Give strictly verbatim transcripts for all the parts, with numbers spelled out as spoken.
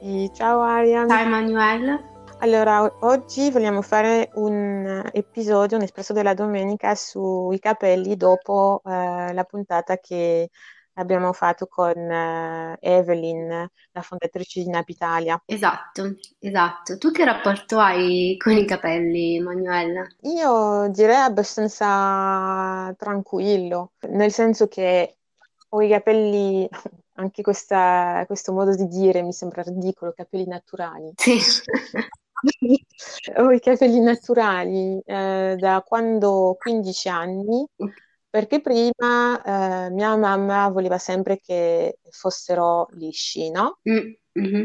E ciao Arian. Ciao Emanuele. Allora, oggi vogliamo fare un episodio, un espresso della domenica sui capelli dopo eh, la puntata che abbiamo fatto con eh, Evelyn, la fondatrice di Nappytalia. Esatto, esatto. Tu che rapporto hai con i capelli, Emanuele? Io direi abbastanza tranquillo, nel senso che ho i capelli... Anche questa, questo modo di dire mi sembra ridicolo, capelli naturali. Sì. Ho i capelli naturali eh, da quando ho quindici anni, perché prima eh, mia mamma voleva sempre che fossero lisci, no? Mm-hmm.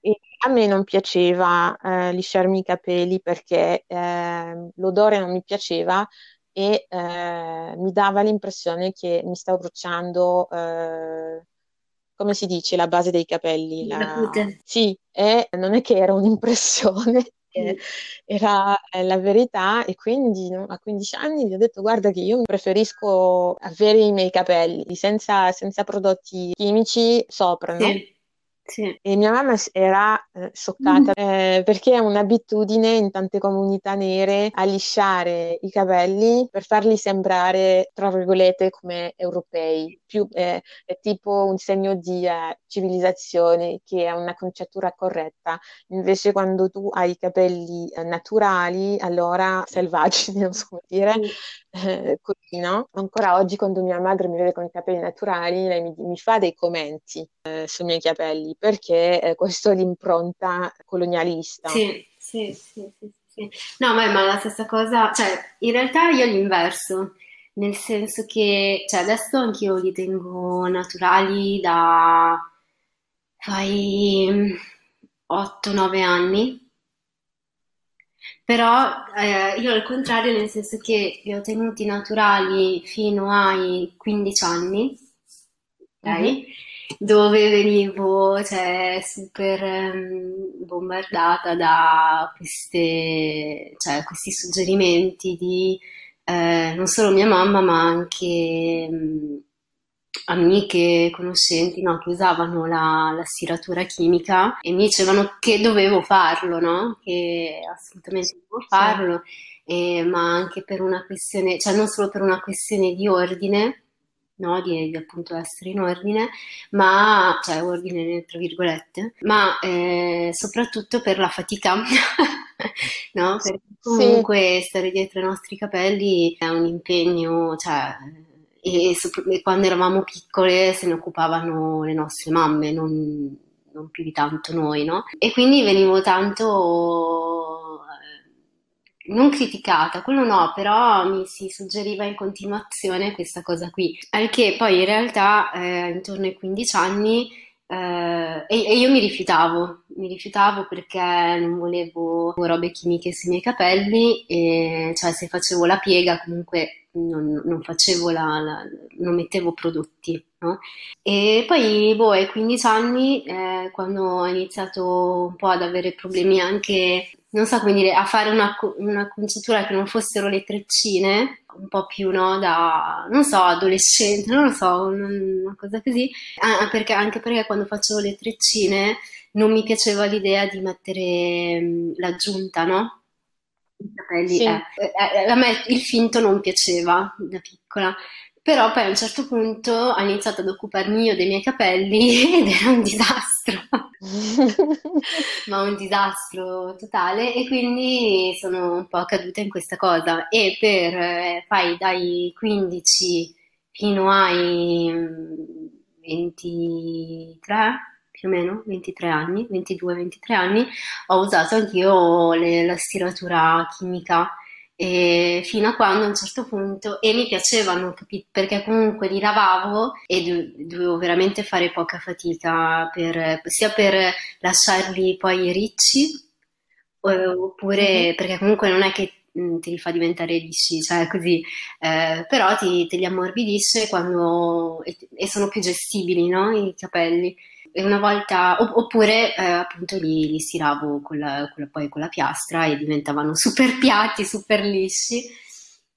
E a me non piaceva eh, lisciarmi i capelli perché eh, l'odore non mi piaceva, e eh, mi dava l'impressione che mi stavo bruciando... Eh, come si dice, la base dei capelli. La... Sì, e non è che era un'impressione, mm. era la verità, e quindi no, a quindici anni gli ho detto: guarda che io preferisco avere i miei capelli senza, senza prodotti chimici sopra, no? Sì. Sì. E mia mamma era eh, scioccata mm. eh, perché è un'abitudine in tante comunità nere a lisciare i capelli per farli sembrare, tra virgolette, come europei. Più, eh, è tipo un segno di eh, civilizzazione, che è una conciatura corretta. Invece quando tu hai i capelli eh, naturali, allora selvaggi, non so come dire, mm. eh, così, no? Ancora oggi quando mia madre mi vede con i capelli naturali, lei mi, mi fa dei commenti eh, sui miei capelli, perché eh, questo è l'impronta colonialista. Sì, sì, sì, sì, sì. No, ma, ma la stessa cosa, cioè in realtà io l'inverso, nel senso che cioè, adesso anch'io li tengo naturali da fai otto nove anni, però eh, io al contrario, nel senso che li ho tenuti naturali fino ai quindici anni, ok? Mm-hmm. Dove venivo cioè, super um, bombardata da queste, cioè, questi suggerimenti di eh, non solo mia mamma, ma anche um, amiche, conoscenti, no, che usavano la, la stiratura chimica e mi dicevano che dovevo farlo, no? Che assolutamente dovevo farlo, sì. eh, ma anche per una questione, cioè non solo per una questione di ordine, no, di, di appunto essere in ordine, ma cioè ordine tra virgolette, ma eh, soprattutto per la fatica, no? Perché comunque sì. Stare dietro ai nostri capelli è un impegno, cioè, e, e quando eravamo piccole se ne occupavano le nostre mamme, non, non più di tanto noi, no? E quindi venivo tanto non criticata, quello no, però mi si suggeriva in continuazione questa cosa qui, al che poi in realtà eh, intorno ai quindici anni eh, e, e io mi rifiutavo, mi rifiutavo perché non volevo robe chimiche sui miei capelli, e, cioè se facevo la piega comunque non, non facevo la, la, non mettevo prodotti, no? E poi boh, ai quindici anni eh, quando ho iniziato un po' ad avere problemi anche, non so come dire, a fare una, una conciatura che non fossero le treccine, un po' più, no, da, non so, adolescente, non lo so, una cosa così, ah, perché, anche perché quando facevo le treccine non mi piaceva l'idea di mettere mh, l'aggiunta, no? I capelli, sì. eh. Eh, a me il finto non piaceva da piccola, però poi a un certo punto ho iniziato ad occuparmi io dei miei capelli ed era un disastro. Ma un disastro totale, e quindi sono un po' caduta in questa cosa, e per eh, fai dai quindici fino ai ventitré più o meno, ventitré anni, ventidue ventitré anni ho usato anch'io le, la stiratura chimica, e fino a quando a un certo punto, e mi piacevano, capito? Perché comunque li lavavo e do- dovevo veramente fare poca fatica per, sia per lasciarli poi ricci eh, oppure mm-hmm. perché comunque non è che mh, te li fa diventare lisci, cioè così eh, però ti, te li ammorbidisce quando, e, e sono più gestibili, no? I capelli. E una volta, oppure eh, appunto li, li stiravo con la, con la, poi con la piastra e diventavano super piatti, super lisci,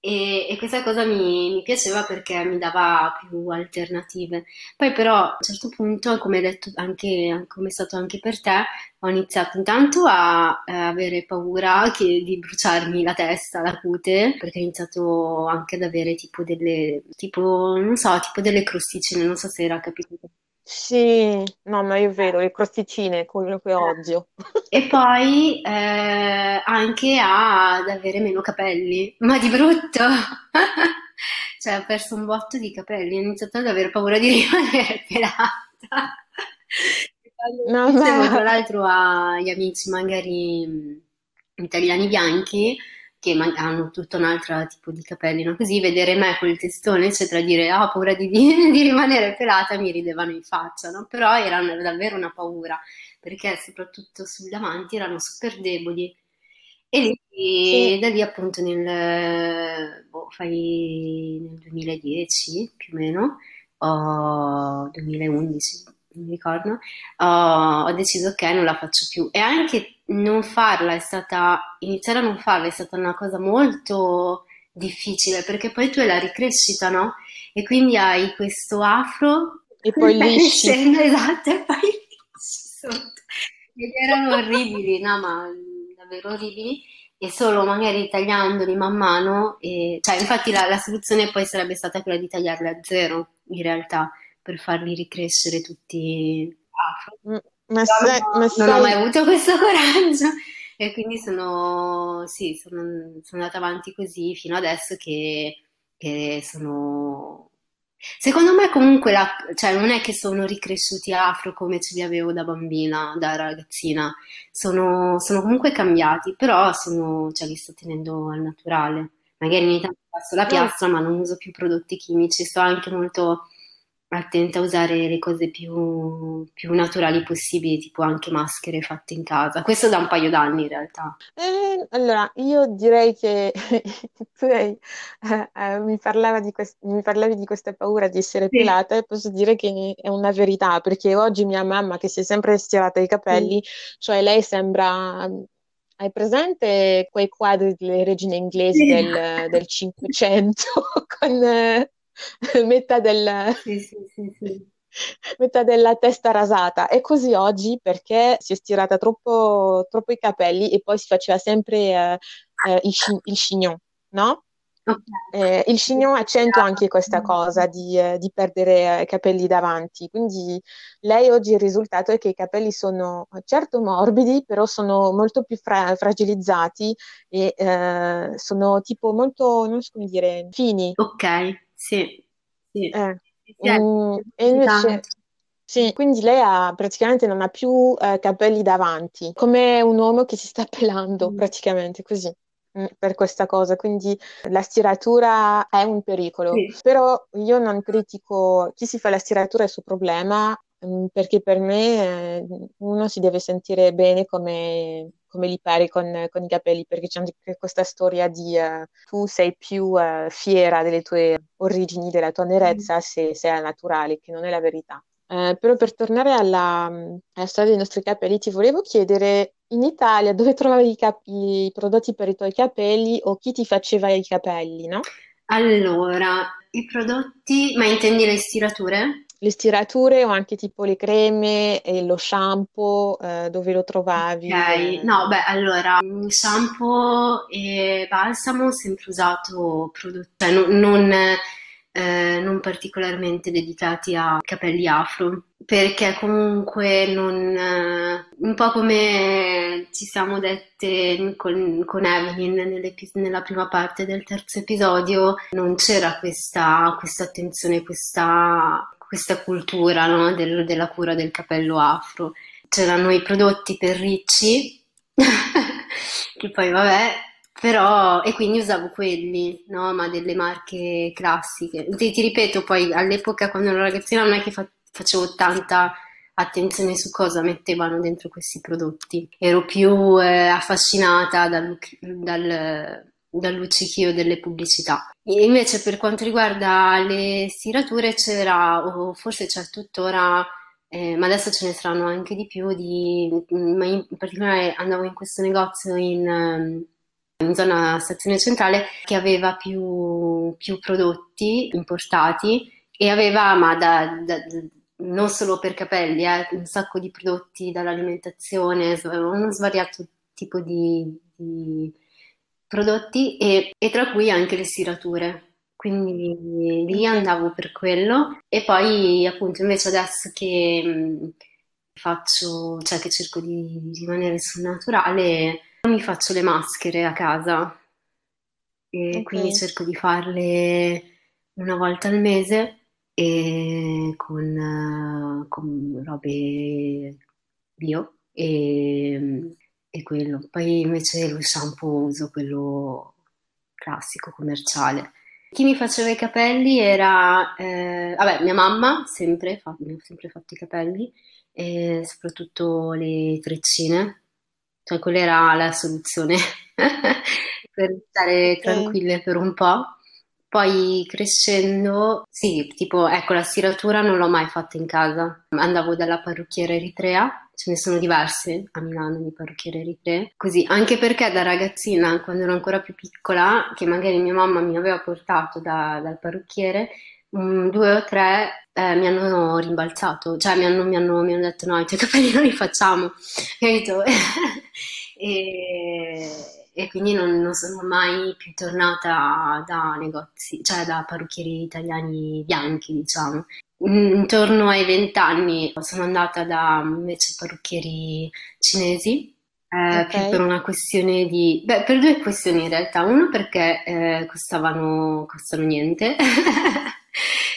E, e questa cosa mi, mi piaceva perché mi dava più alternative. Poi però a un certo punto, come hai detto anche, come è stato anche per te, ho iniziato intanto a eh, avere paura che, di bruciarmi la testa, la cute, perché ho iniziato anche ad avere tipo delle, tipo, non so, tipo delle crosticine, non so se era capito. Sì, no, ma è vero, le crosticine, quello che odio. E poi eh, anche ad avere meno capelli, ma di brutto. Cioè, ho perso un botto di capelli, ho iniziato ad avere paura di rimanere pelata. No, ma... Dicevo, tra l'altro, agli amici magari italiani bianchi, che hanno tutto un altro tipo di capelli, no? Così vedere me col testone, eccetera, dire ah, ho paura di, di rimanere pelata, mi ridevano in faccia, no? Però era davvero una paura, perché soprattutto sul davanti erano super deboli. E lì, sì. Da lì appunto nel, boh, fai nel duemiladieci più o meno, o duemilaundici, non mi ricordo, ho, ho deciso che non la faccio più. E anche non farla è stata, iniziare a non farla è stata una cosa molto difficile, perché poi tu hai la ricrescita, no? E quindi hai questo afro e poi lisci. Esatto, e poi lisci sotto. Ed erano orribili, no, ma davvero orribili, e solo magari tagliandoli man mano, e, cioè infatti la, la soluzione poi sarebbe stata quella di tagliarli a zero, in realtà, per farli ricrescere tutti afro. Mm. Ma sei, ma sei... Non ho mai avuto questo coraggio, e quindi sono, sì, sono, sono andata avanti così fino adesso che, che sono... Secondo me comunque, la, cioè non è che sono ricresciuti afro come ce li avevo da bambina, da ragazzina, sono, sono comunque cambiati, però sono, cioè, li sto tenendo al naturale. Magari ogni tanto passo la piastra, ma non uso più prodotti chimici, sto anche molto... attenta a usare le cose più, più naturali possibili, tipo anche maschere fatte in casa. Questo da un paio d'anni in realtà. Eh, allora, io direi che tu hai, eh, eh, mi, parlava di quest- mi parlavi di questa paura di essere sì. pelata, e posso dire che è una verità, perché oggi mia mamma, che si è sempre stirata i capelli, mm. cioè lei sembra... Hai presente quei quadri delle regine inglesi sì. del, del Cinquecento con... Eh, Metà, del... sì, sì, sì, sì. metà della testa rasata. È così oggi perché si è stirata troppo, troppo i capelli, e poi si faceva sempre eh, eh, il, sci- il chignon, no? Okay. Eh, il chignon accentua anche questa cosa di, eh, di perdere i eh, capelli davanti. Quindi lei oggi il risultato è che i capelli sono certo morbidi, però sono molto più fra- fragilizzati e eh, sono tipo molto, non so come dire, fini. Ok. Sì, sì. Eh, sì, um, sì, e invece, sì, quindi lei ha, praticamente non ha più eh, capelli davanti, come un uomo che si sta pelando, mm. praticamente così, mh, per questa cosa. Quindi la stiratura è un pericolo, sì. Però io non critico chi si fa la stiratura, è il suo problema, mh, perché per me eh, uno si deve sentire bene come... come li pari con, con i capelli, perché c'è anche questa storia di uh, tu sei più uh, fiera delle tue origini, della tua nerezza, mm. se sei al naturale, che non è la verità. Uh, però per tornare alla, alla storia dei nostri capelli, ti volevo chiedere, in Italia dove trovavi i, cap- i prodotti per i tuoi capelli, o chi ti faceva i capelli, no? Allora, i prodotti, ma intendi le stirature? Le stirature, o anche tipo le creme e lo shampoo, eh, dove lo trovavi? Ok, no, beh, allora, shampoo e balsamo ho sempre usato prodotti, cioè non, non, eh, non particolarmente dedicati a capelli afro, perché comunque non, eh, un po' come ci siamo dette con, con Evelyn nella prima parte del terzo episodio, non c'era questa, questa attenzione, questa... questa cultura, no? Del, della cura del capello afro. C'erano i prodotti per ricci, che poi vabbè, però, e quindi usavo quelli, no? Ma delle marche classiche. Ti, ti ripeto, poi all'epoca quando ero ragazzina non è che fa, facevo tanta attenzione su cosa mettevano dentro questi prodotti. Ero più eh, affascinata dal... dal dal luccichio delle pubblicità. E invece per quanto riguarda le stirature c'era, o forse c'è tuttora, eh, ma adesso ce ne saranno anche di più, di, ma in particolare andavo in questo negozio in, in zona stazione centrale, che aveva più, più prodotti importati e aveva, ma da, da, non solo per capelli, eh, un sacco di prodotti dall'alimentazione, uno svariato tipo di, di prodotti e, e tra cui anche le stirature. Quindi lì andavo per quello e poi appunto invece adesso che faccio, cioè che cerco di rimanere sul naturale, mi faccio le maschere a casa e okay. Quindi cerco di farle una volta al mese e con, con robe bio e, e quello. Poi invece lo shampoo uso quello classico commerciale. Chi mi faceva i capelli era, eh, vabbè, mia mamma, sempre, fa, mi ha sempre fatto i capelli, e soprattutto le treccine, cioè quella era la soluzione per stare tranquille okay. per un po'. Poi crescendo, sì, tipo, ecco, la stiratura non l'ho mai fatta in casa. Andavo dalla parrucchiera eritrea, ce ne sono diverse a Milano di parrucchiere eritree, così, anche perché da ragazzina, quando ero ancora più piccola, che magari mia mamma mi aveva portato da, dal parrucchiere, um, due o tre eh, mi hanno rimbalzato, cioè mi hanno, mi hanno, mi hanno detto no, i tuoi capelli non li facciamo, capito? e... E quindi non, non sono mai più tornata da negozi, cioè da parrucchieri italiani bianchi, diciamo. Intorno ai vent'anni sono andata da invece parrucchieri cinesi, eh, okay. per una questione di... Beh, per due questioni in realtà. Uno perché eh, costavano, costano niente,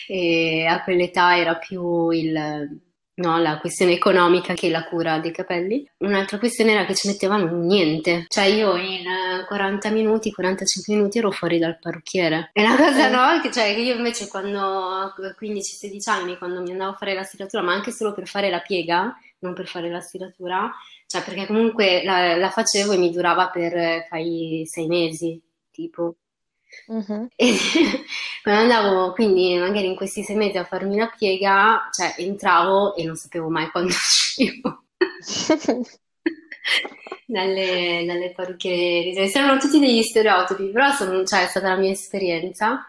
e a quell'età era più il... No, la questione economica che la cura dei capelli. Un'altra questione era che ci mettevano niente, cioè io in quaranta minuti, quarantacinque minuti ero fuori dal parrucchiere. È una cosa, no? Che cioè, io invece quando a quindici sedici anni, quando mi andavo a fare la stiratura, ma anche solo per fare la piega, non per fare la stiratura, cioè perché comunque la, la facevo e mi durava per fai sei mesi, tipo. Uh-huh. E quando andavo quindi magari in questi sei mesi a farmi la piega, cioè entravo e non sapevo mai quando uscivo dalle, dalle parrucchiere. Erano tutti degli stereotipi, però sono, cioè, è stata la mia esperienza.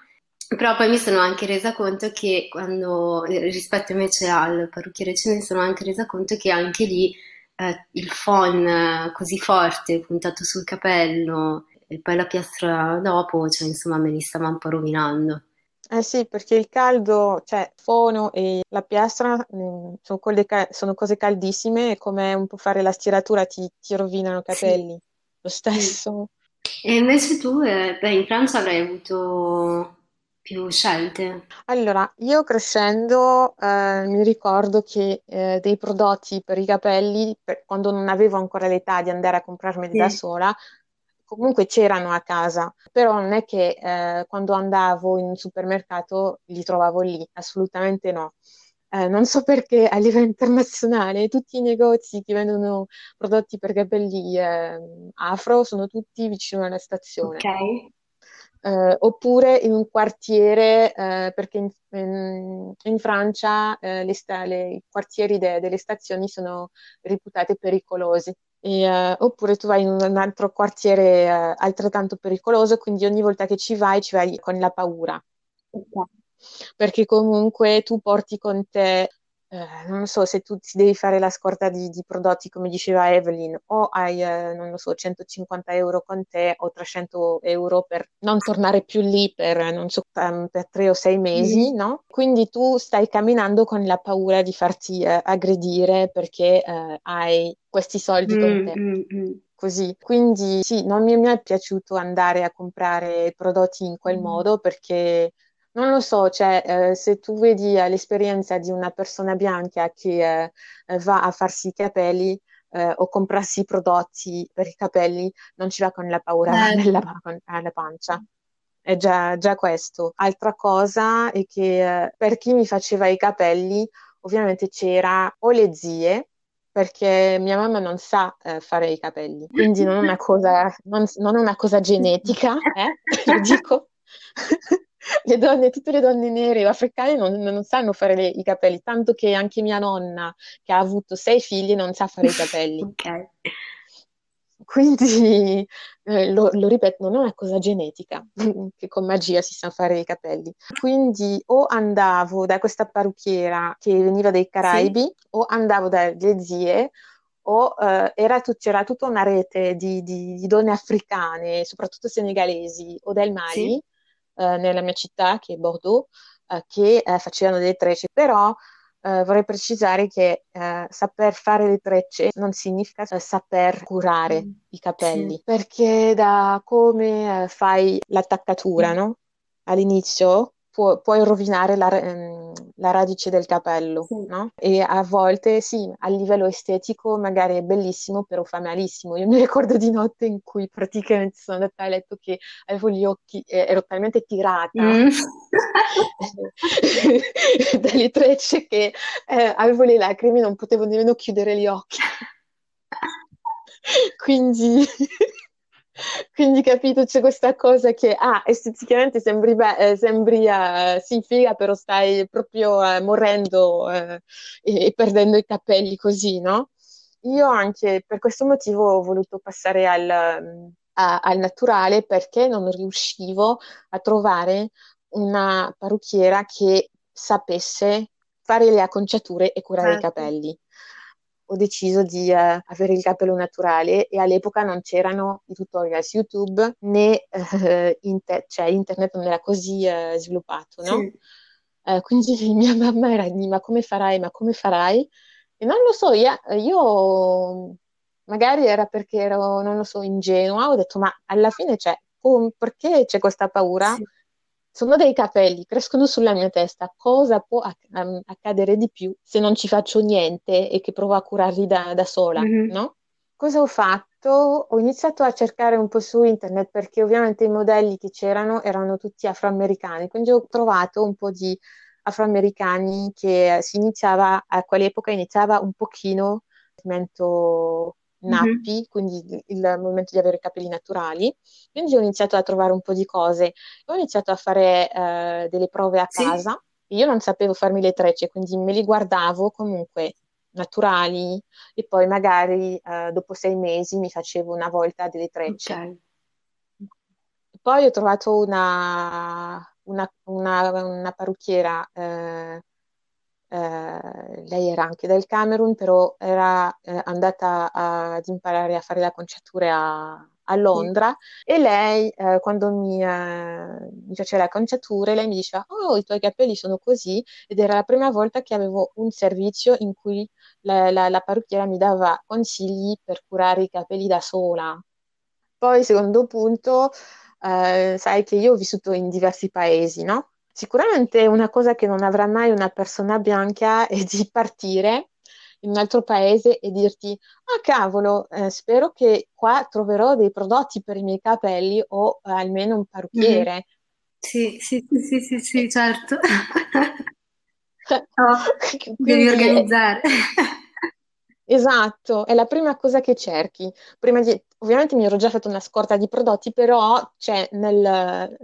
Però poi mi sono anche resa conto che quando, rispetto invece al parrucchiere cinese, mi sono anche resa conto che anche lì eh, il phon così forte puntato sul capello e poi la piastra dopo, cioè insomma me li stava un po' rovinando. Eh sì, perché il caldo, cioè il fono e la piastra mh, sono, quelle ca- sono cose caldissime, e come un po' fare la stiratura ti, ti rovinano i capelli, sì. Lo stesso. E invece tu, eh, beh, in Francia avrai avuto più scelte? Allora, io crescendo eh, mi ricordo che eh, dei prodotti per i capelli, per, quando non avevo ancora l'età di andare a comprarmeli sì. da sola, comunque c'erano a casa, però non è che eh, quando andavo in un supermercato li trovavo lì, assolutamente no. Eh, non so perché a livello internazionale tutti i negozi che vendono prodotti per capelli eh, afro sono tutti vicino alla stazione. Okay. Eh, oppure in un quartiere, eh, perché in, in, in Francia eh, le sta, le, i quartieri de, delle stazioni sono reputati pericolosi. E, uh, oppure tu vai in un altro quartiere uh, altrettanto pericoloso, quindi ogni volta che ci vai ci vai con la paura, okay. Perché comunque tu porti con te, uh, non so, se tu ti devi fare la scorta di, di prodotti come diceva Evelyn, o hai uh, non lo so centocinquanta euro con te o trecento euro per non tornare più lì per non so um, per tre o sei mesi, mm-hmm. no? Quindi tu stai camminando con la paura di farti uh, aggredire perché uh, hai questi soldi con te, mm, mm, mm. così. Quindi sì, non mi, mi è piaciuto andare a comprare prodotti in quel mm. modo, perché non lo so, cioè eh, se tu vedi eh, l'esperienza di una persona bianca che eh, va a farsi i capelli eh, o comprarsi i prodotti per i capelli, non ci va con la paura eh. della, con, alla pancia. È già, già questo. Altra cosa è che eh, per chi mi faceva i capelli, ovviamente c'era o le zie, perché mia mamma non sa eh, fare i capelli, quindi non è una cosa, non, non è una cosa genetica, eh? Lo dico. Le donne, tutte le donne nere o africane non, non sanno fare le, i capelli, tanto che anche mia nonna, che ha avuto sei figli, non sa fare i capelli. Ok. Quindi, eh, lo, lo ripeto, non è una cosa genetica, che con magia si sa fare i capelli. Quindi o andavo da questa parrucchiera che veniva dai Caraibi, sì, o andavo dalle zie, o eh, era tut- c'era tutta una rete di, di, di donne africane, soprattutto senegalesi, o del Mali, sì, eh, nella mia città, che è Bordeaux, eh, che eh, facevano delle trecce. Però Uh, vorrei precisare che uh, saper fare le trecce non significa uh, saper curare mm. i capelli, sì, perché da come uh, fai l'attaccatura, mm. no? All'inizio pu- puoi rovinare la, um, la radice del capello, sì, no? E a volte, sì, a livello estetico magari è bellissimo, però fa malissimo. Io mi ricordo di notte in cui praticamente sono andata a letto che avevo gli occhi, eh, ero talmente tirata mm. dalle trecce che eh, avevo le lacrime, non potevo nemmeno chiudere gli occhi. Quindi, quindi capito, c'è questa cosa che ah, esteticamente sembri, be- sembri uh, sì, figa, però stai proprio uh, morendo uh, e-, e perdendo i capelli così, no? Io anche per questo motivo ho voluto passare al, a- al naturale, perché non riuscivo a trovare una parrucchiera che sapesse fare le acconciature e curare, certo, i capelli. Ho deciso di uh, avere il capello naturale, e all'epoca non c'erano i tutorial su YouTube, né uh, inter- cioè, internet non era così uh, sviluppato, no? Sì. Uh, quindi mia mamma era di ma come farai, ma come farai? E non lo so, io, io magari era perché ero, non lo so, ingenua, ho detto ma alla fine c'è, oh, perché c'è questa paura? Sì. Sono dei capelli, crescono sulla mia testa, cosa può acc- accadere di più se non ci faccio niente e che provo a curarli da, da sola, mm-hmm. no? Cosa ho fatto? Ho iniziato a cercare un po' su internet, perché ovviamente i modelli che c'erano erano tutti afroamericani, quindi ho trovato un po' di afroamericani che si iniziava, a quell'epoca iniziava un pochino il movimento nappi, mm-hmm. quindi il momento di avere i capelli naturali. Quindi ho iniziato a trovare un po' di cose, ho iniziato a fare eh, delle prove a casa, sì. Io non sapevo farmi le trecce, quindi me li guardavo comunque naturali, e poi magari eh, dopo sei mesi mi facevo una volta delle trecce. Okay. Poi ho trovato una, una, una, una parrucchiera, eh, Uh, lei era anche del Camerun, però era uh, andata a, ad imparare a fare le acconciature a, a Londra, sì. E lei uh, quando mi, uh, mi faceva le acconciature, lei mi diceva oh, i tuoi capelli sono così, ed era la prima volta che avevo un servizio in cui la, la, la parrucchiera mi dava consigli per curare i capelli da sola. Poi secondo punto, uh, sai che io ho vissuto in diversi paesi, no? Sicuramente una cosa che non avrà mai una persona bianca è di partire in un altro paese e dirti ah cavolo, eh, spero che qua troverò dei prodotti per i miei capelli, o eh, almeno un parrucchiere. Mm-hmm. Sì, sì, sì, sì, sì, sì, certo. No, devi organizzare. Esatto, è la prima cosa che cerchi. Prima di... Ovviamente mi ero già fatta una scorta di prodotti, però c'è cioè, nel...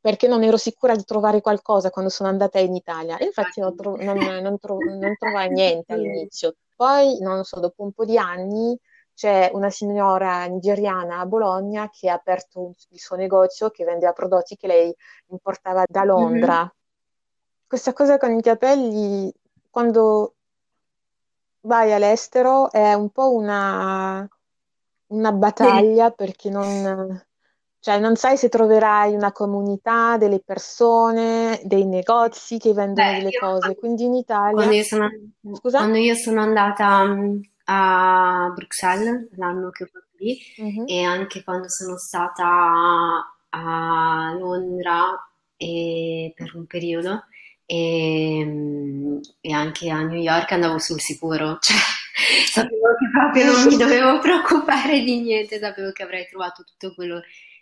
perché non ero sicura di trovare qualcosa quando sono andata in Italia. Infatti non, tro- non, non, tro- non trovai niente all'inizio. Poi, non lo so, dopo un po' di anni c'è una signora nigeriana a Bologna che ha aperto un, il suo negozio che vendeva prodotti che lei importava da Londra. Mm-hmm. Questa cosa con i capelli, quando vai all'estero, è un po' una, una battaglia, perché non... Cioè, non sai se troverai una comunità, delle persone, dei negozi che vendono Beh, delle io, cose. Quindi in Italia... Quando io sono, Scusa? Quando io sono andata a Bruxelles, l'anno che ho fatto lì, mm-hmm. e anche quando sono stata a Londra e, per un periodo, e, e anche a New York, andavo sul sicuro, cioè... Sapevo che proprio non mi dovevo preoccupare di niente, sapevo che avrei trovato tutto quello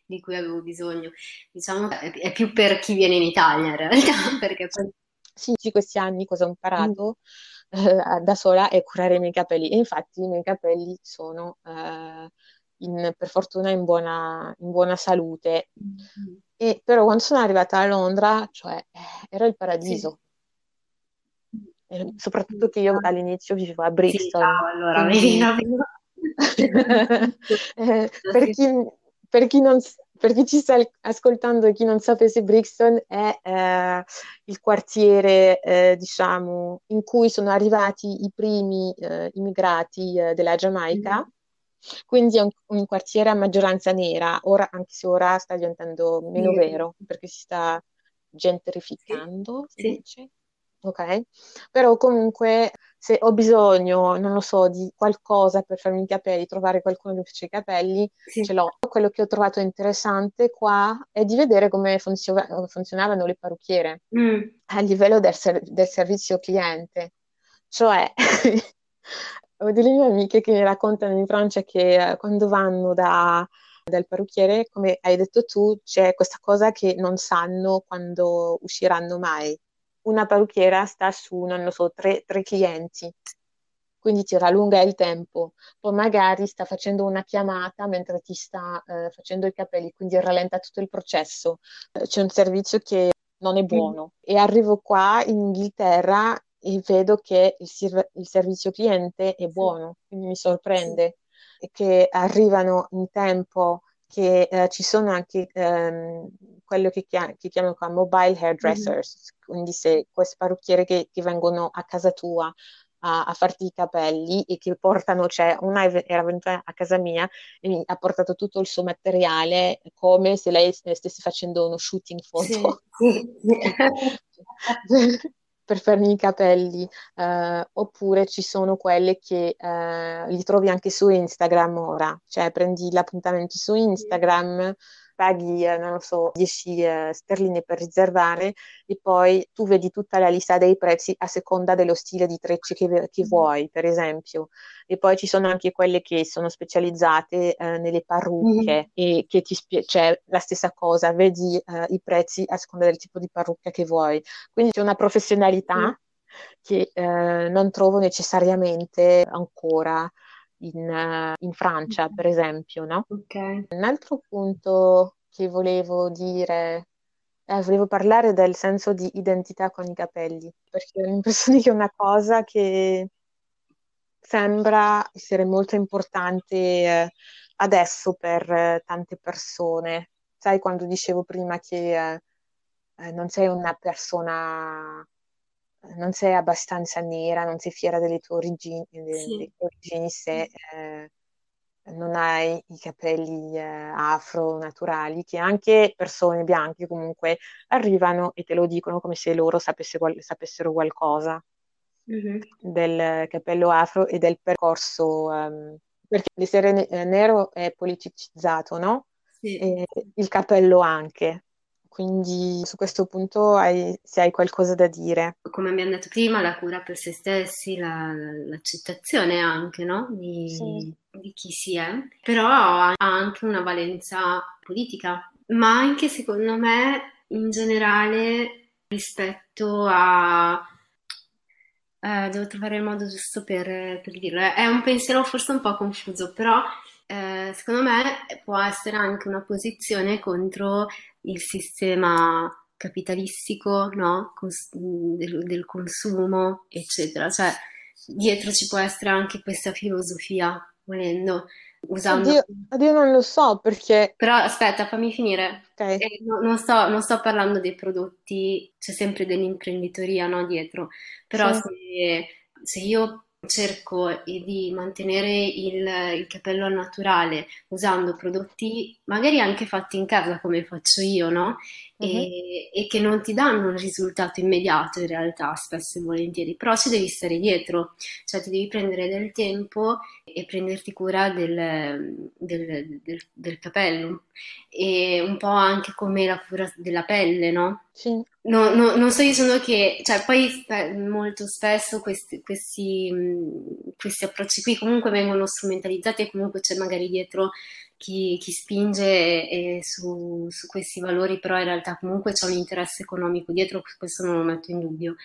di cui avevo bisogno. Diciamo che è più per chi viene in Italia in realtà, perché poi... Sì, in questi anni cosa ho imparato mm. eh, da sola è curare i miei capelli, e infatti i miei capelli sono eh, in, per fortuna in buona, in buona salute. Mm. E, però quando sono arrivata a Londra, cioè, era il paradiso. Sì. Soprattutto che io all'inizio vivevo a Brixton. Sì, ah, allora, quindi... eh, per, chi, per, chi non, per chi ci sta ascoltando e chi non sapesse, Brixton è eh, il quartiere eh, diciamo in cui sono arrivati i primi eh, immigrati eh, della Giamaica. Mm. Quindi è un, un quartiere a maggioranza nera, ora, anche se ora sta diventando meno mm. vero, perché si sta gentrificando, sì. si dice. Ok, però comunque se ho bisogno, non lo so, di qualcosa per farmi i capelli, trovare qualcuno che mi faccia i capelli, sì. ce l'ho. Quello che ho trovato interessante qua è di vedere come funzio- funzionavano le parrucchiere mm. a livello del, ser- del servizio cliente. Cioè, ho delle mie amiche che mi raccontano in Francia che eh, quando vanno da... dal parrucchiere, come hai detto tu, c'è questa cosa che non sanno quando usciranno mai. Una parrucchiera sta su, non lo so, tre, tre clienti, quindi ti rallunga il tempo. Poi magari sta facendo una chiamata mentre ti sta eh, facendo i capelli, quindi rallenta tutto il processo. C'è un servizio che non è buono. Mm. E arrivo qua in Inghilterra e vedo che il, sir- il servizio cliente è buono, quindi mi sorprende. Che arrivano in tempo, che eh, ci sono anche ehm, quello che, chia- che chiamano qua mobile hairdressers, mm. quindi se questi parrucchiere che, che vengono a casa tua a, a farti i capelli e che portano, cioè una era venuta a casa mia e mi ha portato tutto il suo materiale come se lei stesse facendo uno shooting photo. Sì, sì. per farmi i capelli, eh, oppure ci sono quelle che eh, li trovi anche su Instagram ora, cioè prendi l'appuntamento su Instagram, paghi, eh, non lo so, dieci eh, sterline per riservare e poi tu vedi tutta la lista dei prezzi a seconda dello stile di trecce che, che vuoi, per esempio. E poi ci sono anche quelle che sono specializzate eh, nelle parrucche mm-hmm. e che ti spie- cioè, la stessa cosa, vedi eh, i prezzi a seconda del tipo di parrucca che vuoi. Quindi c'è una professionalità mm-hmm. che eh, non trovo necessariamente ancora In, uh, in Francia, okay. per esempio, no? Okay. Un altro punto che volevo dire, eh, volevo parlare del senso di identità con i capelli, perché ho l'impressione che è una cosa che sembra essere molto importante eh, adesso per eh, tante persone. Sai, quando dicevo prima che eh, eh, non sei una persona... non sei abbastanza nera, non sei fiera delle tue origini, delle, sì. delle tue origini se eh, non hai i capelli eh, afro naturali, che anche persone bianche comunque arrivano e te lo dicono come se loro sapesse, sapessero qualcosa mm-hmm. del capello afro e del percorso, um, perché l'essere ne- nero è politicizzato, no? Sì. E il capello anche. Quindi su questo punto hai, se hai qualcosa da dire. Come abbiamo detto prima, la cura per se stessi, la, l'accettazione anche, no? Di, sì. di chi si è, però ha anche una valenza politica, ma anche secondo me in generale rispetto a... Eh, devo trovare il modo giusto per, per dirlo, è un pensiero forse un po' confuso, però eh, secondo me può essere anche una posizione contro... il sistema capitalistico, no? Cons- del, del consumo, eccetera. Cioè, dietro ci può essere anche questa filosofia, volendo, usando... Oddio, oddio non lo so, perché... Però aspetta, fammi finire. Okay. Eh, no, non, sto, non sto parlando dei prodotti, c'è sempre dell'imprenditoria, no? Dietro. Però sì. se, se io cerco di mantenere il, il capello naturale usando prodotti magari anche fatti in casa come faccio io, no? Uh-huh. E, e che non ti danno un risultato immediato in realtà, spesso e volentieri, però ci devi stare dietro, cioè ti devi prendere del tempo e prenderti cura del, del, del, del capello, e un po' anche come la cura della pelle, no? Sì. No, no, non sto dicendo che, cioè, poi spe- molto spesso questi, questi, questi approcci qui comunque vengono strumentalizzati e comunque c'è magari dietro chi, chi spinge e, e su, su questi valori, però in realtà comunque c'è un interesse economico dietro, questo non lo metto in dubbio.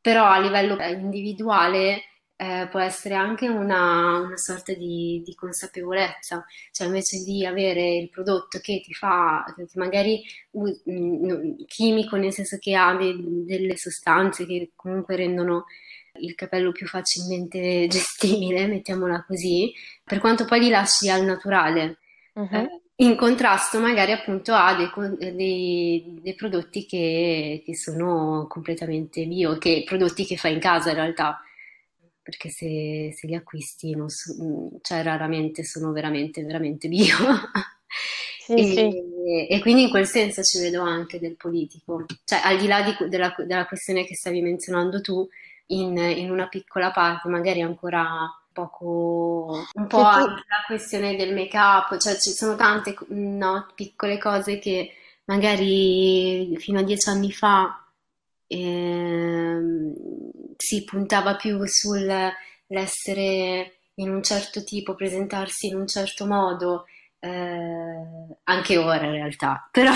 Però a livello individuale eh, può essere anche una, una sorta di, di consapevolezza, cioè invece di avere il prodotto che ti fa, che magari uh, mh, chimico, nel senso che ha de- delle sostanze che comunque rendono il capello più facilmente gestibile, mettiamola così, per quanto poi li lasci al naturale. Uh-huh. Eh, in contrasto magari appunto a dei, dei, dei prodotti che, che sono completamente bio, che prodotti che fai in casa in realtà, perché se, se li acquisti non so, cioè raramente sono veramente veramente bio. Sì, e, sì. E quindi in quel senso ci vedo anche del politico, cioè al di là di, della, della questione che stavi menzionando tu, in, in una piccola parte magari ancora poco, un po' anche la questione del make up, cioè ci sono tante, no, piccole cose che magari fino a dieci anni fa eh, si puntava più sull'essere in un certo tipo, presentarsi in un certo modo, eh, anche ora in realtà, però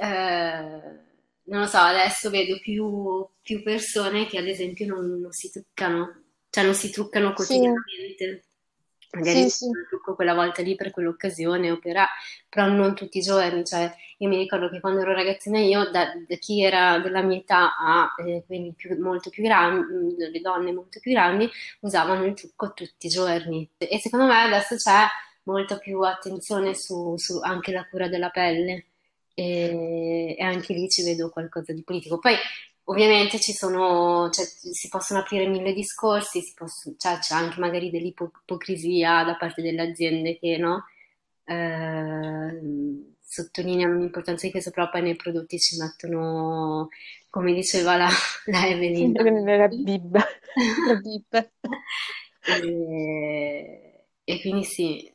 eh, non lo so, adesso vedo più, più persone che ad esempio non, non si toccano. Cioè non si truccano quotidianamente, sì. Magari sì, non trucco quella volta lì per quell'occasione, o per, però non tutti i giorni. Cioè, io mi ricordo che quando ero ragazzina io, da, da chi era della mia età a eh, quindi più, molto più grandi, le donne molto più grandi, usavano il trucco tutti i giorni. E secondo me adesso c'è molta più attenzione su, su anche la cura della pelle, e, e anche lì ci vedo qualcosa di politico. Poi ovviamente ci sono, cioè, si possono aprire mille discorsi, si possono, cioè, c'è anche magari dell'ipocrisia da parte delle aziende che no, eh, sottolineano l'importanza di questo, però poi nei prodotti ci mettono, come diceva la, la Evelyn, la bibba. La bibba. E, e quindi sì,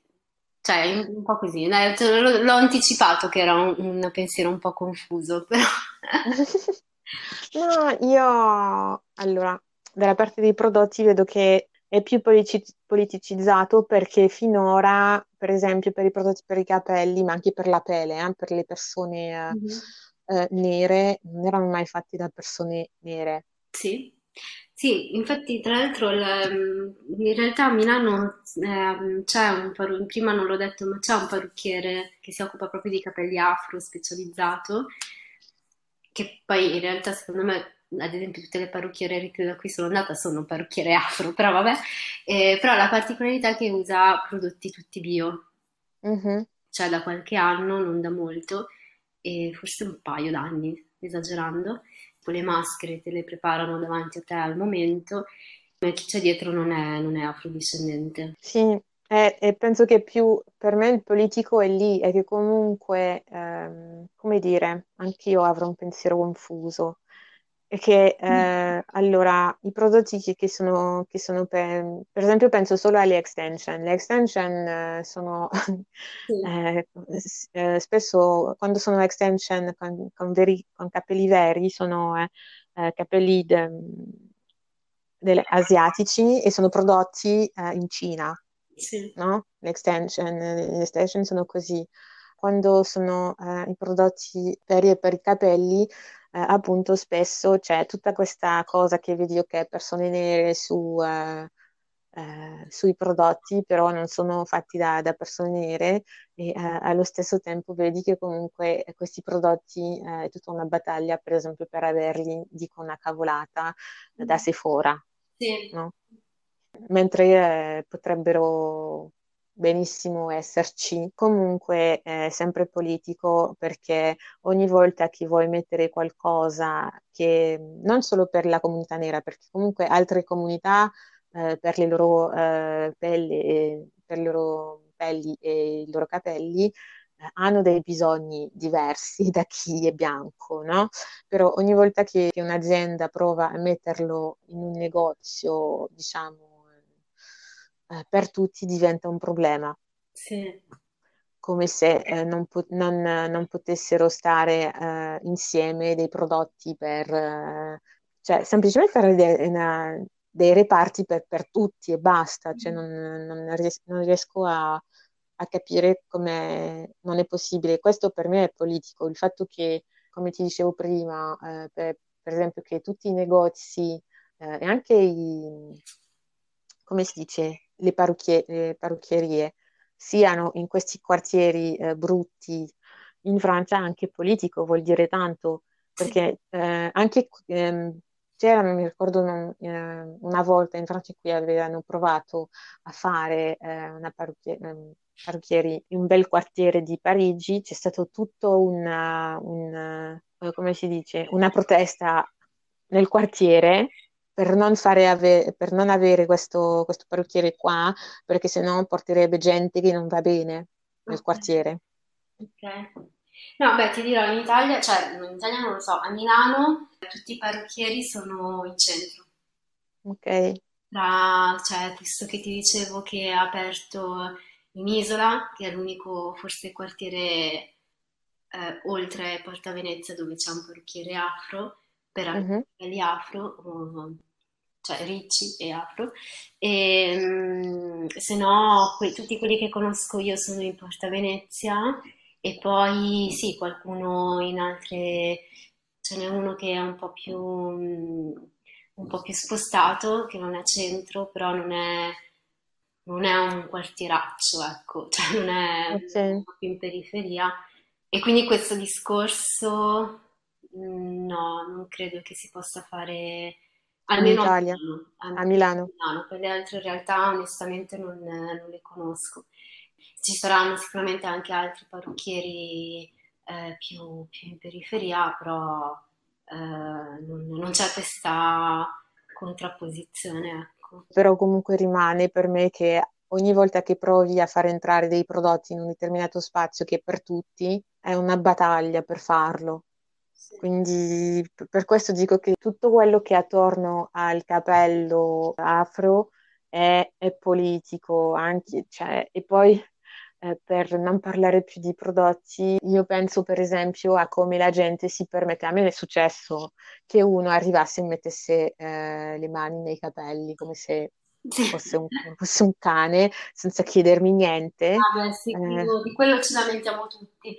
cioè un, un po' così. Dai, l'ho, l'ho anticipato che era un, un pensiero un po' confuso, però... No, io allora dalla parte dei prodotti vedo che è più politicizzato, perché finora, per esempio, per i prodotti per i capelli, ma anche per la pelle, eh, per le persone mm-hmm. eh, nere, non erano mai fatti da persone nere. Sì, sì, infatti tra l'altro l- in realtà a Milano eh, c'è un parru- prima non l'ho detto, ma c'è un parrucchiere che si occupa proprio di capelli afro specializzato, che poi in realtà secondo me, ad esempio, tutte le parrucchiere che da qui sono andata sono parrucchiere afro, però vabbè, eh, però la particolarità è che usa prodotti tutti bio, mm-hmm. cioè da qualche anno, non da molto, e forse un paio d'anni, esagerando, con le maschere te le preparano davanti a te al momento, ma chi c'è dietro non è, non è afrodiscendente. Sì. Eh, e penso che più per me il politico è lì, è che comunque, ehm, come dire, anch'io avrò un pensiero confuso, e che eh, allora i prodotti che, che sono, che sono per, per esempio penso solo alle extension, le extension eh, sono eh, eh, spesso quando sono extension con, con, veri, con capelli veri sono eh, eh, capelli de, de, asiatici e sono prodotti eh, in Cina. Sì. No? Le extension, le extension sono così. Quando sono eh, i prodotti per, per i capelli, eh, appunto spesso c'è tutta questa cosa che vedi, ok, persone nere su, eh, eh, sui prodotti, però non sono fatti da, da persone nere, e eh, allo stesso tempo vedi che comunque questi prodotti eh, è tutta una battaglia, per esempio per averli, dico una cavolata, da Sephora. Sì. No? Mentre eh, potrebbero benissimo esserci. Comunque è sempre politico, perché ogni volta che vuoi mettere qualcosa che non solo per la comunità nera, perché comunque altre comunità eh, per le loro eh, pelli, per le loro pelli e i loro capelli hanno dei bisogni diversi da chi è bianco, no? Però ogni volta che, che un'azienda prova a metterlo in un negozio, diciamo, eh, per tutti diventa un problema. Sì. Come se eh, non, pot- non, non potessero stare eh, insieme dei prodotti per... Eh, cioè, semplicemente fare de- una, dei reparti per, per tutti e basta, cioè non, non, ries- non riesco a... a capire come non è possibile. Questo per me è politico, il fatto che, come ti dicevo prima, eh, per, per esempio che tutti i negozi eh, e anche i, come si dice, le, parrucchie, le parrucchierie siano in questi quartieri eh, brutti. In Francia anche politico vuol dire tanto, perché eh, anche ehm, c'erano, mi ricordo non, eh, una volta in Francia qui avevano provato a fare eh, una parrucchie- ehm, parrucchieri in un bel quartiere di Parigi, c'è stato tutto una, una come si dice, una protesta nel quartiere per non, fare ave- per non avere questo, questo parrucchiere qua, perché sennò porterebbe gente che non va bene nel quartiere. Ok. No, beh, ti dirò, in Italia, cioè in Italia non lo so, a Milano tutti i parrucchieri sono in centro. Ok. Tra, cioè, questo che ti dicevo che ha aperto in Isola, che è l'unico forse quartiere eh, oltre Porta Venezia dove c'è un parrucchiere afro, per Mhm. anziani afro, o- cioè ricci e afro, e mm, se no que- tutti quelli che conosco io sono in Porta Venezia e poi sì, qualcuno in altre, ce n'è uno che è un po' più, mm, un po' più spostato, che non è centro, però non è, non è un quartieraccio, ecco, cioè non è un Ok. po' più in periferia. E quindi questo discorso, mm, no, non credo che si possa fare, In almeno a Italia, Milano, a a Milano. Milano. Per le altre realtà onestamente non, non le conosco. Ci saranno sicuramente anche altri parrucchieri eh, più, più in periferia, però eh, non, non c'è questa contrapposizione, ecco. Però comunque rimane per me che ogni volta che provi a far entrare dei prodotti in un determinato spazio che è per tutti, è una battaglia per farlo. Sì. Quindi p- per questo dico che tutto quello che è attorno al capello afro è, è politico, anche, cioè, e poi eh, per non parlare più di prodotti, io penso per esempio a come la gente si permette, a me è successo che uno arrivasse e mettesse eh, le mani nei capelli come se fosse un, fosse un cane senza chiedermi niente. Ah, beh, sì, Eh, quello- di quello ci lamentiamo tutti.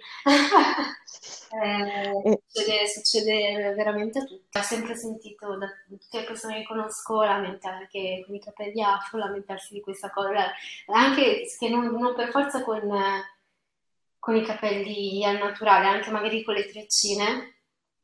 Eh, e- succede, succede veramente a tutti. Ho sempre sentito da tutte le persone che conosco lamentare che con i capelli afro, lamentarsi di questa cosa, anche che non, non per forza con, con i capelli al naturale, anche magari con le treccine.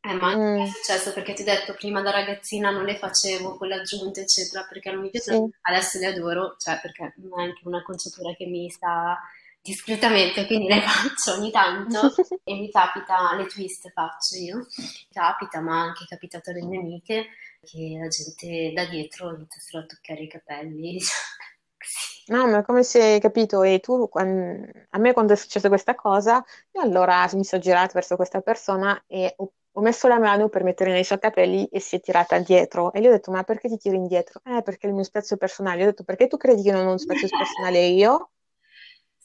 Eh, ma anche a me è mm, successo perché ti ho detto prima da ragazzina non le facevo con l'aggiunta, eccetera, perché non mi piaceva. Sì, Adesso le adoro, cioè perché è anche una conciatura che mi sta discretamente, quindi le faccio ogni tanto e mi capita, le twist faccio io, mi capita, ma anche è capitato alle mie amiche che la gente da dietro iniziassero a toccare i capelli, così. no, ma come se, capito, e tu, quan- a me quando è successa questa cosa, io allora mi sono girata verso questa persona e ho, ho messo la mano per mettere nei suoi capelli e si è tirata indietro. E gli ho detto, ma perché ti tiri indietro? Eh, perché è il mio spazio personale. Gli ho detto, perché tu credi che non ho uno spazio personale io?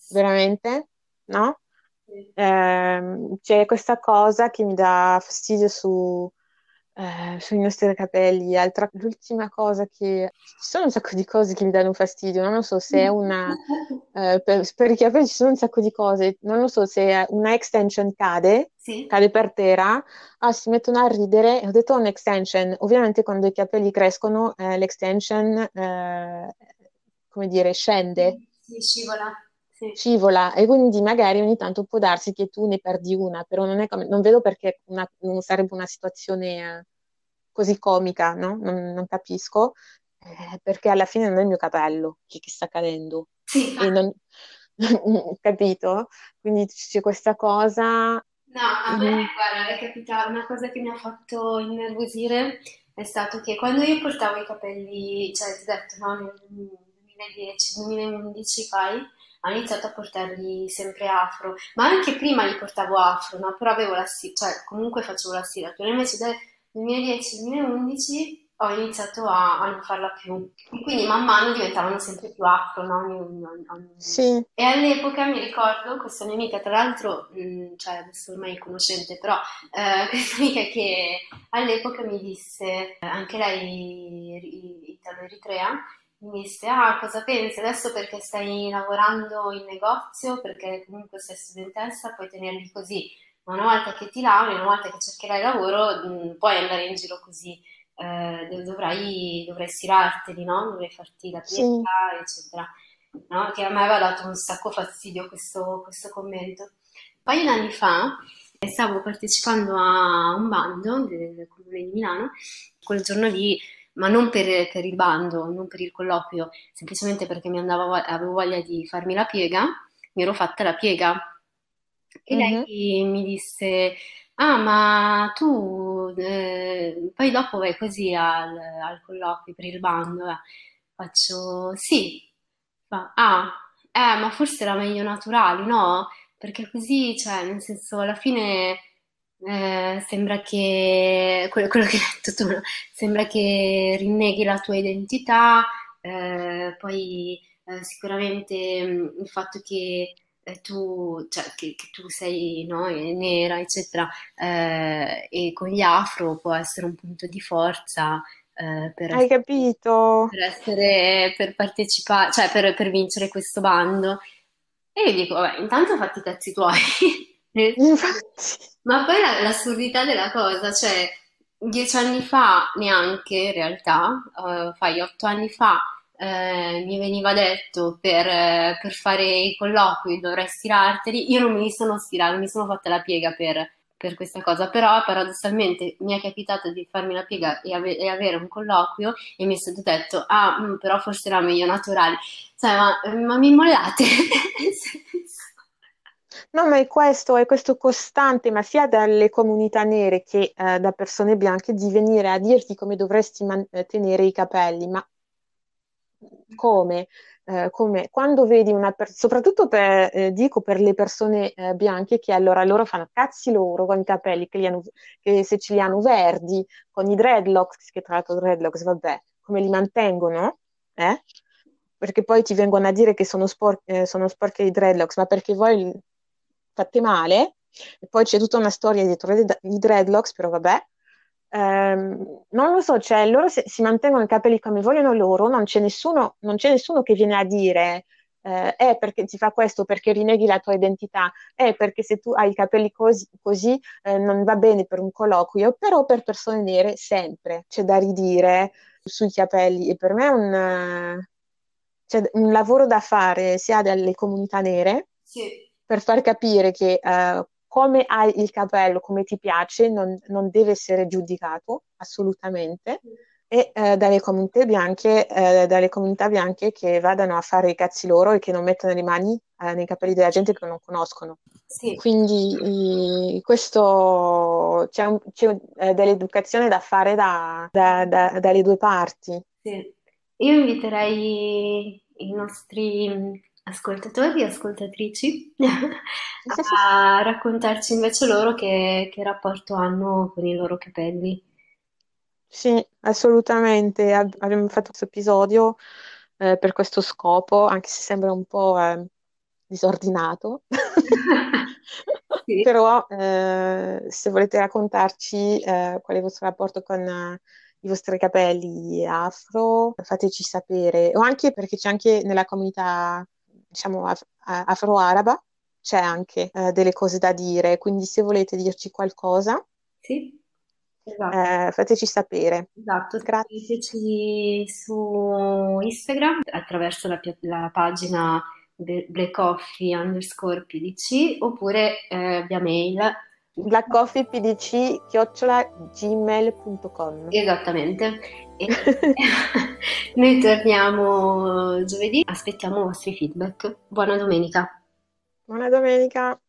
Veramente? No? Sì. Ehm, c'è questa cosa che mi dà fastidio su, eh, sui nostri capelli. Altra, l'ultima cosa che... Ci sono un sacco di cose che mi danno fastidio, non lo so se è una... eh, per, per i capelli ci sono un sacco di cose, non lo so se è una extension cade, Sì? cade per terra, ah, si mettono a ridere, e ho detto un'extension, ovviamente quando i capelli crescono eh, l'extension, eh, come dire, scende, Sì, scivola. Sì. scivola e quindi magari ogni tanto può darsi che tu ne perdi una, però non è come- non vedo perché una- non sarebbe una situazione eh, così comica, no? Non, non capisco, eh, perché alla fine non è il mio capello che, che sta cadendo Sì, e non, capito? Quindi c'è questa cosa, no, a me, mm, guarda, è capitata una cosa che mi ha fatto innervosire è stato che quando io portavo i capelli, cioè ti ho detto, no, nel duemiladieci, duemilaundici fai, ho iniziato a portarli sempre afro, ma anche prima li portavo afro, no? Però avevo la si- cioè comunque facevo la stiratura, invece dal duemiladieci-duemilaundici ho iniziato a, a non farla più, e quindi man mano diventavano sempre più afro, no? Ogni- ogni- ogni- sì, E all'epoca mi ricordo questa mia amica, tra l'altro, mh, cioè adesso ormai è conoscente, però eh, questa amica che all'epoca mi disse, eh, anche lei ri- italo-eritrea, mi disse, ah, cosa pensi adesso perché stai lavorando in negozio, perché comunque sei studentessa, puoi tenerli così, ma una volta che ti lauri, una volta che cercherai lavoro, mh, puoi andare in giro così. eh, dovrai, dovrai stirarteli, no? Dovrai farti la pietà, sì, eccetera, no? Che a me aveva dato un sacco fastidio questo, questo commento. Un paio di anni fa stavo partecipando a un bando del Comune di Milano, quel giorno lì, ma non per, per il bando, non per il colloquio, semplicemente perché mi andava, avevo voglia di farmi la piega, mi ero fatta la piega. E lei uh-huh. mi disse, ah ma tu, eh, poi dopo vai così al, al colloquio per il bando, eh. Faccio, sì, ma, ah, eh, ma forse era meglio naturali, no? Perché così, cioè, nel senso, alla fine... Eh, sembra che quello, quello che hai detto tu, sembra che rinneghi la tua identità, eh, poi eh, sicuramente mh, il fatto che eh, tu, cioè, che, che tu sei, no, nera, eccetera, eh, e con gli afro può essere un punto di forza, eh, per, hai essere, capito? Per essere, per partecipare, cioè per, per vincere questo bando. E io dico, vabbè, intanto fatti i cazzi tuoi. Ma poi la, l'assurdità della cosa, cioè dieci anni fa neanche in realtà, uh, fai otto anni fa eh, mi veniva detto per, eh, per fare i colloqui dovrei stirarteli, io non mi sono stirata, mi sono fatta la piega per, per questa cosa, però paradossalmente mi è capitato di farmi la piega e, ave- e avere un colloquio e mi è stato detto, ah mh, però forse era meglio naturali, cioè, ma, ma mi mollate? No, ma è questo, è questo costante, ma sia dalle comunità nere che eh, da persone bianche, di venire a dirti come dovresti man- tenere i capelli, ma come? Eh, come? Quando vedi una persona, soprattutto per, eh, dico per le persone eh, bianche, che allora loro fanno cazzi loro con i capelli, che, li hanno, che se ce li hanno verdi, con i dreadlocks, che tra l'altro dreadlocks, vabbè, come li mantengono, eh? Perché poi ti vengono a dire che sono, spor- eh, sono sporchi i dreadlocks, ma perché voi... fatte male, e poi c'è tutta una storia dietro i dreadlocks, però vabbè, ehm, non lo so, cioè loro se, si mantengono i capelli come vogliono loro, non c'è nessuno, non c'è nessuno che viene a dire eh, eh perché ti fa questo, perché rinneghi la tua identità, eh perché se tu hai i capelli così, così eh, non va bene per un colloquio, però per persone nere sempre c'è da ridire sui capelli, e per me è un, cioè, un lavoro da fare sia dalle comunità nere, sì, per far capire che uh, come hai il capello, come ti piace, non, non deve essere giudicato, assolutamente, mm. e uh, dalle comunità bianche, uh, dalle comunità bianche che vadano a fare i cazzi loro e che non mettono le mani uh, nei capelli della gente che non conoscono. Sì. Quindi i, questo c'è, un, c'è uh, dell'educazione da fare da, da, da, dalle due parti. Sì. Io inviterei i nostri... ascoltatori e ascoltatrici a raccontarci invece loro che, che rapporto hanno con i loro capelli. Sì, assolutamente, abbiamo fatto questo episodio eh, per questo scopo, anche se sembra un po' eh, disordinato, sì. Però eh, se volete raccontarci eh, qual è il vostro rapporto con... Eh, i vostri capelli afro, fateci sapere, o anche perché c'è anche nella comunità, diciamo, af- afro-araba, c'è anche eh, delle cose da dire, quindi se volete dirci qualcosa, sì, esatto. eh, fateci sapere. Esatto, scriveteci su Instagram attraverso la, pi- la pagina blackoffee underscore p d c oppure eh, via mail black coffee p d c chiocciola gmail punto com. Esattamente. E noi torniamo giovedì, aspettiamo i vostri feedback. Buona domenica. Buona domenica.